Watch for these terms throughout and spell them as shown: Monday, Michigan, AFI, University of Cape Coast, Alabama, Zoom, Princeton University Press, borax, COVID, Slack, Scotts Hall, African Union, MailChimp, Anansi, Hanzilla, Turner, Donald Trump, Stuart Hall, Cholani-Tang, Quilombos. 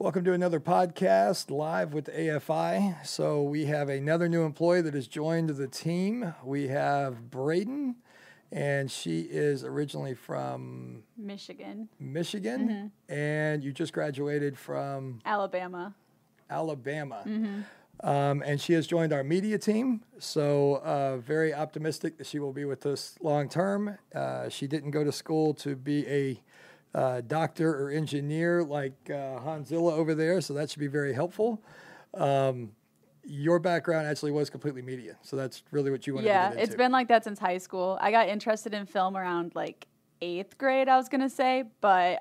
Welcome to another podcast, Live with AFI. So we have another new employee that has joined the team. We have Braden, and she is originally from... Michigan. Mm-hmm. And you just graduated from... Alabama. Mm-hmm. And she has joined our media team, so very optimistic that she will be with us long term. She didn't go to school to be a... doctor or engineer like Hanzilla over there, so that should be very helpful. Your background actually was completely media, so that's really what you wanted to get into. Yeah, it's been like that since high school. I got interested in film around like 8th grade, I was going to say, but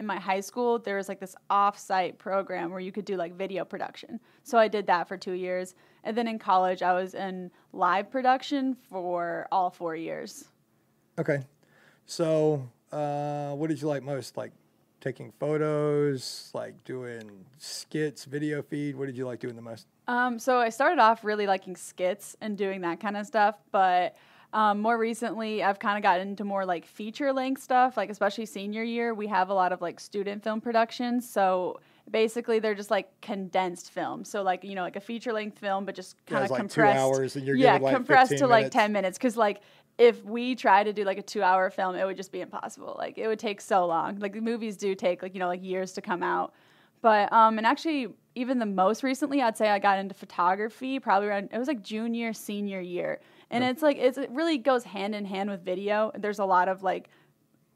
in my high school, there was like this off-site program where you could do like video production. So I did that for 2 years, and then in college, I was in live production for all 4 years. Okay, so... what did you like most? Like taking photos, like doing skits, video feed? What did you like doing the most? So I started off really liking skits and doing that kind of stuff. But more recently, I've kind of gotten into more like feature-length stuff, like especially senior year. We have a lot of like student film productions. So basically, they're just like condensed film. So like, you know, like a feature-length film, but just kind of compressed. Like 2 hours and you're getting like compressed 15 to minutes. Like 10 minutes because like... If we tried to do like a 2-hour film, it would just be impossible. Like it would take so long. Like the movies do take like, you know, like years to come out. But, and actually even the most recently, I'd say I got into photography probably around, it was like junior, senior year. And It's like, it really goes hand in hand with video. There's a lot of like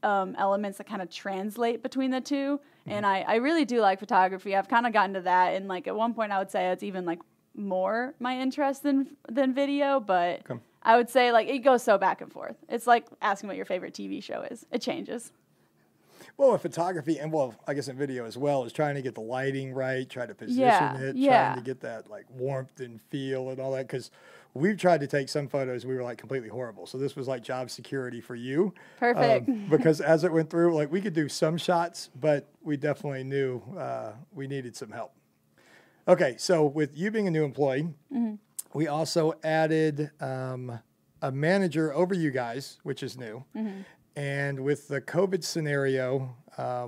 elements that kind of translate between the two. Mm-hmm. And I really do like photography. I've kind of gotten to that. And like at one point I would say it's even like more my interest than video, but... Come. I would say, like, it goes so back and forth. It's like asking what your favorite TV show is. It changes. Well, with photography and, well, I guess in video as well, is trying to get the lighting right, try to position it, trying to get that, like, warmth and feel and all that. Because we've tried to take some photos, we were, like, completely horrible. So this was, like, job security for you. Perfect. Because as it went through, like, we could do some shots, but we definitely knew we needed some help. Okay, so with you being a new employee, mm-hmm. We also added a manager over you guys, which is new. Mm-hmm. And with the COVID scenario,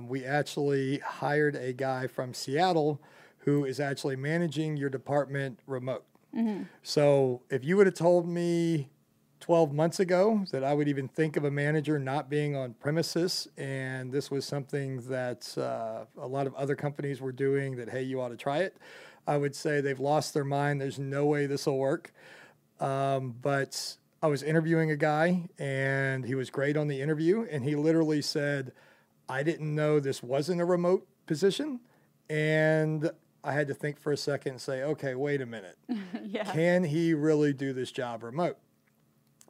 we actually hired a guy from Seattle who is actually managing your department remote. Mm-hmm. So if you would have told me 12 months ago that I would even think of a manager not being on premises, and this was something that a lot of other companies were doing that, hey, you ought to try it, I would say they've lost their mind. There's no way this will work. But I was interviewing a guy, and he was great on the interview, and he literally said, I didn't know this wasn't a remote position, and I had to think for a second and say, okay, wait a minute. Can he really do this job remote?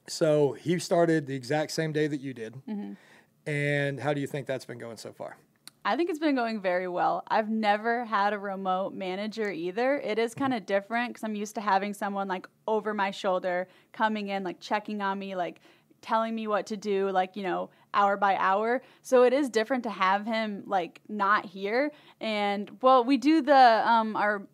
So he started the exact same day that you did, mm-hmm. and how do you think that's been going so far? I think it's been going very well. I've never had a remote manager either. It is kind of different because I'm used to having someone like over my shoulder coming in, like checking on me, like telling me what to do, like, you know, hour by hour. So it is different to have him like not here. And well, we do the our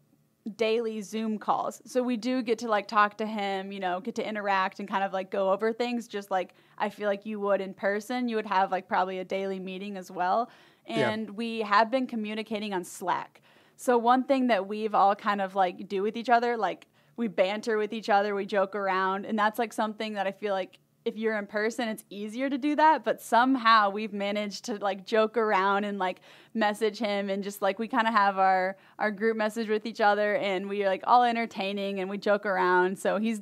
daily Zoom calls. So we do get to like talk to him, you know, get to interact and kind of like go over things just like I feel like you would in person. You would have like probably a daily meeting as well. And we have been communicating on Slack. So one thing that we've all kind of like do with each other, like we banter with each other, we joke around. And that's like something that I feel like if you're in person, it's easier to do that. But somehow we've managed to like joke around and like message him. And just like we kind of have our group message with each other. And we are like all entertaining and we joke around. So he's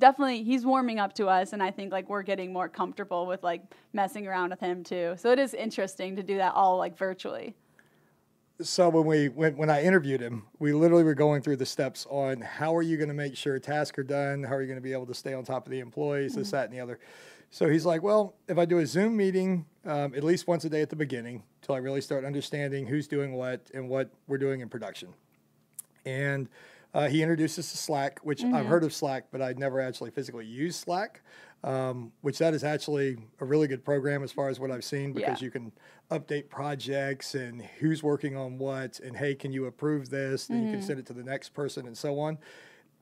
warming up to us. And I think like we're getting more comfortable with like messing around with him too. So it is interesting to do that all like virtually. So when I interviewed him, we literally were going through the steps on how are you going to make sure tasks are done? How are you going to be able to stay on top of the employees, this, that, and the other. So he's like, well, if I do a Zoom meeting at least once a day at the beginning till I really start understanding who's doing what and what we're doing in production. And he introduced us to Slack, which I've heard of Slack, but I'd never actually physically used Slack, which that is actually a really good program as far as what I've seen because you can update projects and who's working on what and, hey, can you approve this? Then you can send it to the next person and so on.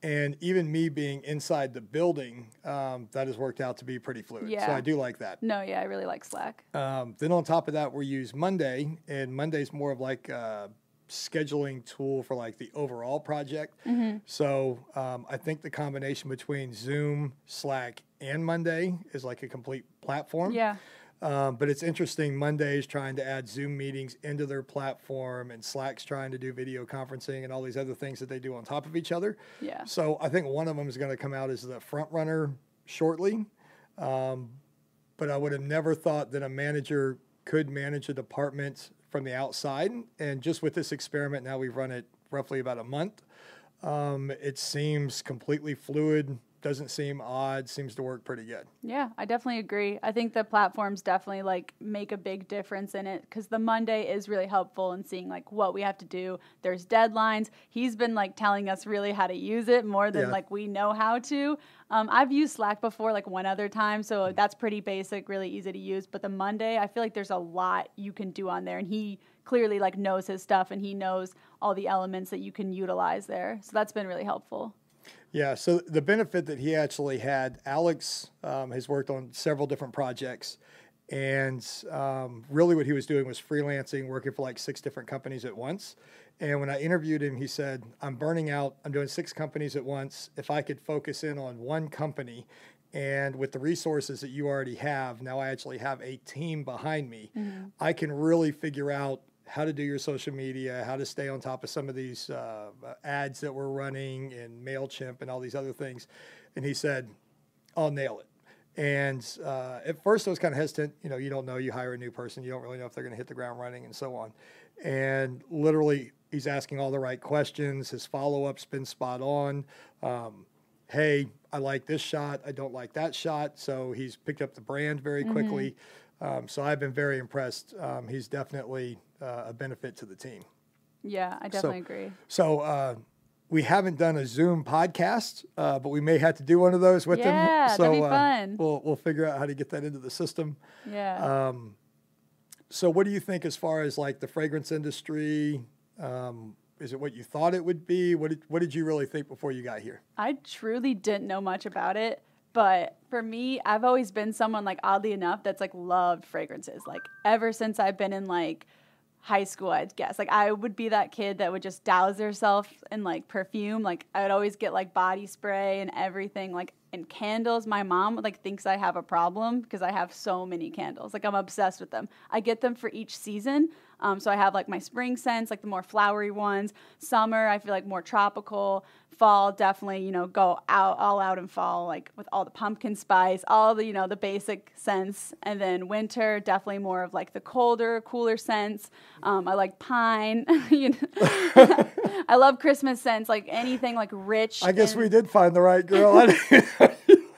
And even me being inside the building, that has worked out to be pretty fluid. Yeah. So I do like that. No, yeah, I really like Slack. Then on top of that, we use Monday, and Monday's more of like scheduling tool for like the overall project. Mm-hmm. So I think the combination between Zoom, Slack, and Monday is like a complete platform. Yeah. But it's interesting, Monday is trying to add Zoom meetings into their platform, and Slack's trying to do video conferencing and all these other things that they do on top of each other. Yeah. So I think one of them is going to come out as the front runner shortly. But I would have never thought that a manager could manage a department from the outside. And just with this experiment, now we've run it roughly about a month. It seems completely fluid. Doesn't seem odd, seems to work pretty good. Yeah, I definitely agree. I think the platforms definitely like make a big difference in it, because the Monday is really helpful in seeing like what we have to do. There's deadlines. He's been like telling us really how to use it more than like we know how to. I've used Slack before like one other time, so that's pretty basic, really easy to use. But the Monday, I feel like there's a lot you can do on there, and he clearly like knows his stuff, and he knows all the elements that you can utilize there. So that's been really helpful. Yeah, so the benefit that he actually had, Alex has worked on several different projects, and really what he was doing was freelancing, working for like 6 different companies at once. And when I interviewed him, he said, I'm burning out, I'm doing 6 companies at once. If I could focus in on one company, and with the resources that you already have, now I actually have a team behind me, mm-hmm. I can really figure out how to do your social media, how to stay on top of some of these ads that we're running and MailChimp and all these other things. And he said, I'll nail it. And at first I was kind of hesitant. You know, you don't know, you hire a new person, you don't really know if they're going to hit the ground running and so on. And literally he's asking all the right questions. His follow-up's been spot on. Hey, I like this shot, I don't like that shot. So he's picked up the brand very quickly. So I've been very impressed. He's definitely a benefit to the team. Yeah, I definitely agree. So we haven't done a Zoom podcast, but we may have to do one of those with them. So that'd be fun. We'll figure out how to get that into the system. Yeah. So what do you think as far as like the fragrance industry? Is it what you thought it would be? What did you really think before you got here? I truly didn't know much about it. But for me, I've always been someone, like, oddly enough, that's, like, loved fragrances. Like, ever since I've been in, like, high school, I'd guess. Like, I would be that kid that would just douse herself in, like, perfume. Like, I would always get, like, body spray and everything, like, and candles. My mom, like, thinks I have a problem because I have so many candles. Like, I'm obsessed with them. I get them for each season. So I have, like, my spring scents, like, the more flowery ones. Summer, I feel like more tropical. Fall, definitely, you know, go out, all out in fall, like, with all the pumpkin spice, all the, you know, the basic scents. And then winter, definitely more of, like, the colder, cooler scents. I like pine. You know? I love Christmas scents, like, anything, like, rich. I guess we did find the right girl.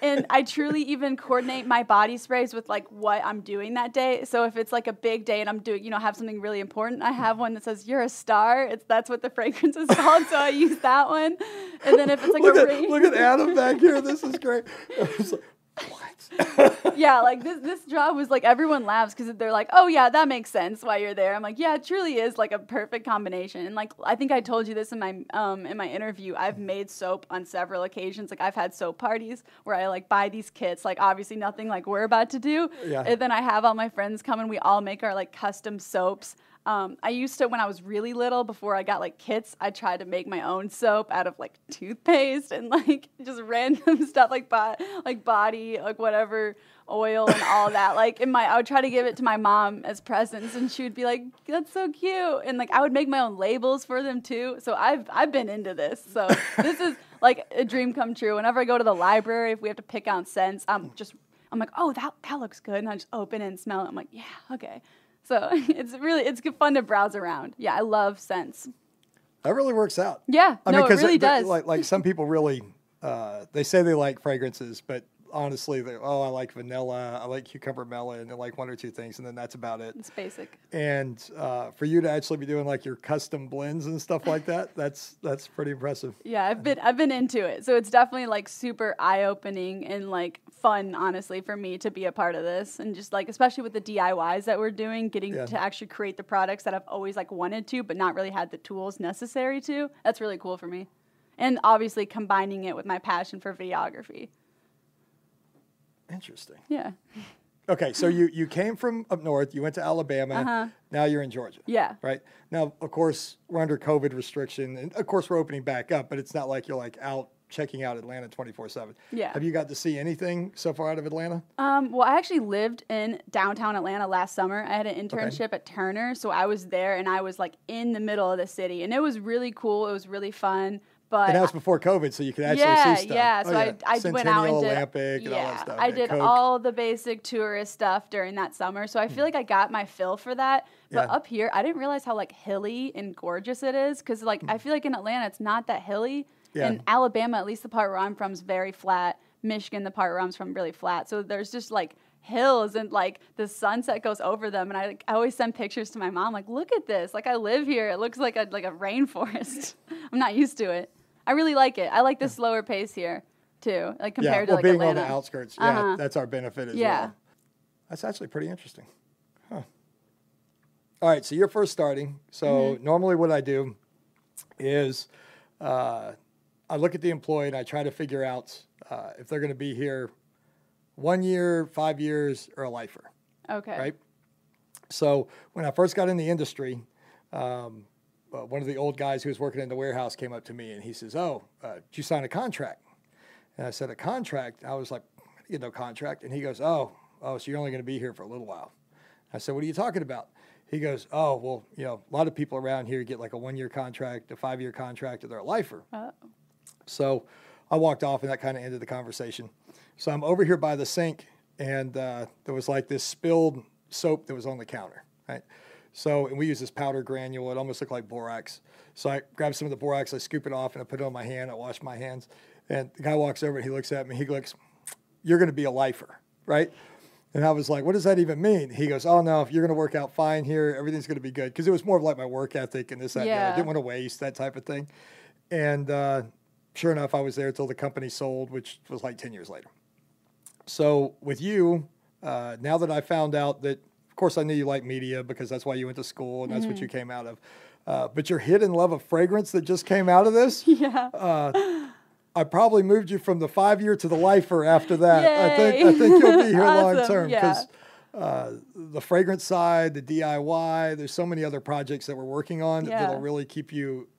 And I truly even coordinate my body sprays with, like, what I'm doing that day. So if it's, like, a big day and I'm doing, you know, have something really important, I have one that says, you're a star. That's what the fragrance is called, so I use that one. And then if it's, like, look at Adam back here. This is great. I was like, what? Yeah, like, this job was, like, everyone laughs because they're like, oh, yeah, that makes sense why you're there. I'm like, yeah, it truly is, like, a perfect combination. And, like, I think I told you this in my interview. I've made soap on several occasions. Like, I've had soap parties where I, like, buy these kits. Like, obviously nothing like we're about to do. Yeah. And then I have all my friends come, and we all make our, like, custom soaps. I used to, when I was really little, before I got, like, kits, I tried to make my own soap out of, like, toothpaste and, like, just random stuff, like, body, like, whatever, oil and all that. Like, I would try to give it to my mom as presents, and she would be like, that's so cute. And, like, I would make my own labels for them, too. So I've been into this. So this is, like, a dream come true. Whenever I go to the library, if we have to pick out scents, I'm like, oh, that looks good. And I just open it and smell it. I'm like, yeah, okay. So it's fun to browse around. Yeah, I love scents. That really works out. Yeah, it really does. Like some people really, they say they like fragrances, but honestly, I like vanilla, I like cucumber melon, and I like one or two things, and then that's about it. It's basic. And for you to actually be doing like your custom blends and stuff like that, that's pretty impressive. Yeah, I've been into it, so it's definitely like super eye opening and like fun, honestly, for me to be a part of this, and just like especially with the DIYs that we're doing, getting to actually create the products that I've always like wanted to, but not really had the tools necessary to. That's really cool for me, and obviously combining it with my passion for videography. Interesting. Yeah. Okay, so you came from up north, you went to Alabama, now you're in Georgia. Yeah. Right? Now, of course, we're under COVID restriction, and of course, we're opening back up, but it's not like you're like out checking out Atlanta 24/7. Yeah. Have you got to see anything so far out of Atlanta? Well, I actually lived in downtown Atlanta last summer. I had an internship at Turner, so I was there, and I was like in the middle of the city, and it was really cool. It was really fun. But and that was before COVID, so you could actually see stuff. Yeah, so I went out and did Olympic and all that stuff. I did all the basic tourist stuff during that summer, so I feel like I got my fill for that. But up here, I didn't realize how like hilly and gorgeous it is, because like I feel like in Atlanta it's not that hilly. Yeah. In Alabama, at least the part where I'm from, is very flat. Michigan, the part where I'm from, really flat. So there's just like hills and like the sunset goes over them, and I always send pictures to my mom like, look at this, like I live here. It looks like a rainforest. I'm not used to it. I really like it. I like the slower pace here, too, like compared to like being Atlanta. On the outskirts. Yeah, that's our benefit as well. That's actually pretty interesting. Huh. All right, so you're first starting. So normally what I do is I look at the employee and I try to figure out if they're going to be here 1 year, 5 years, or a lifer. Okay. Right? So when I first got in the industry, one of the old guys who was working in the warehouse came up to me and he says, oh, did you sign a contract? And I said, a contract? I was like, you know, contract. And he goes, oh, so you're only going to be here for a little while. I said, what are you talking about? He goes, oh, well, you know, a lot of people around here get like a 1 year contract, a 5 year contract, or they're a lifer. Oh. So I walked off and that kind of ended the conversation. So I'm over here by the sink and there was like this spilled soap that was on the counter, right? So, and we use this powder granule. It almost looked like borax. So I grab some of the borax, I scoop it off, and I put it on my hand. I wash my hands. And the guy walks over, and he looks at me. He goes, you're going to be a lifer, right? And I was like, what does that even mean? He goes, oh, no, if you're going to work out fine here, everything's going to be good. Because it was more of like my work ethic and this, that, and that. I didn't want to waste, that type of thing. And sure enough, I was there until the company sold, which was like 10 years later. So with you, now that I found out that, of course, I knew you liked media because that's why you went to school and that's what you came out of. But your hidden love of fragrance that just came out of this, I probably moved you from the 5 year to the lifer after that. I think you'll be here long term because the fragrance side, the DIY, there's so many other projects that we're working on that'll really keep you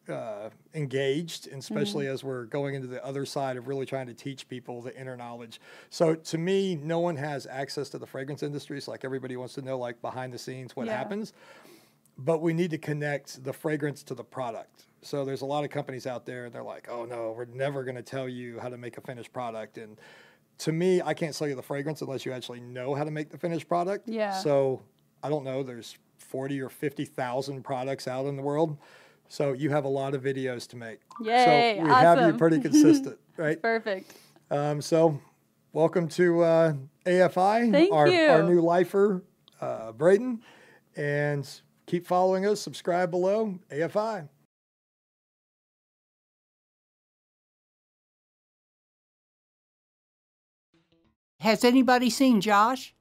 engaged, and especially as we're going into the other side of really trying to teach people the inner knowledge. So to me, no one has access to the fragrance industry. So like everybody wants to know like behind the scenes what happens, but we need to connect the fragrance to the product. So there's a lot of companies out there and they're like, oh no, we're never going to tell you how to make a finished product. And to me, I can't sell you the fragrance unless you actually know how to make the finished product. Yeah. So I don't know, there's 40 or 50,000 products out in the world. So you have a lot of videos to make. Yay, so we have you pretty consistent, right? Perfect. So welcome to AFI, our new lifer, Braden. And keep following us. Subscribe below, AFI. Has anybody seen Josh?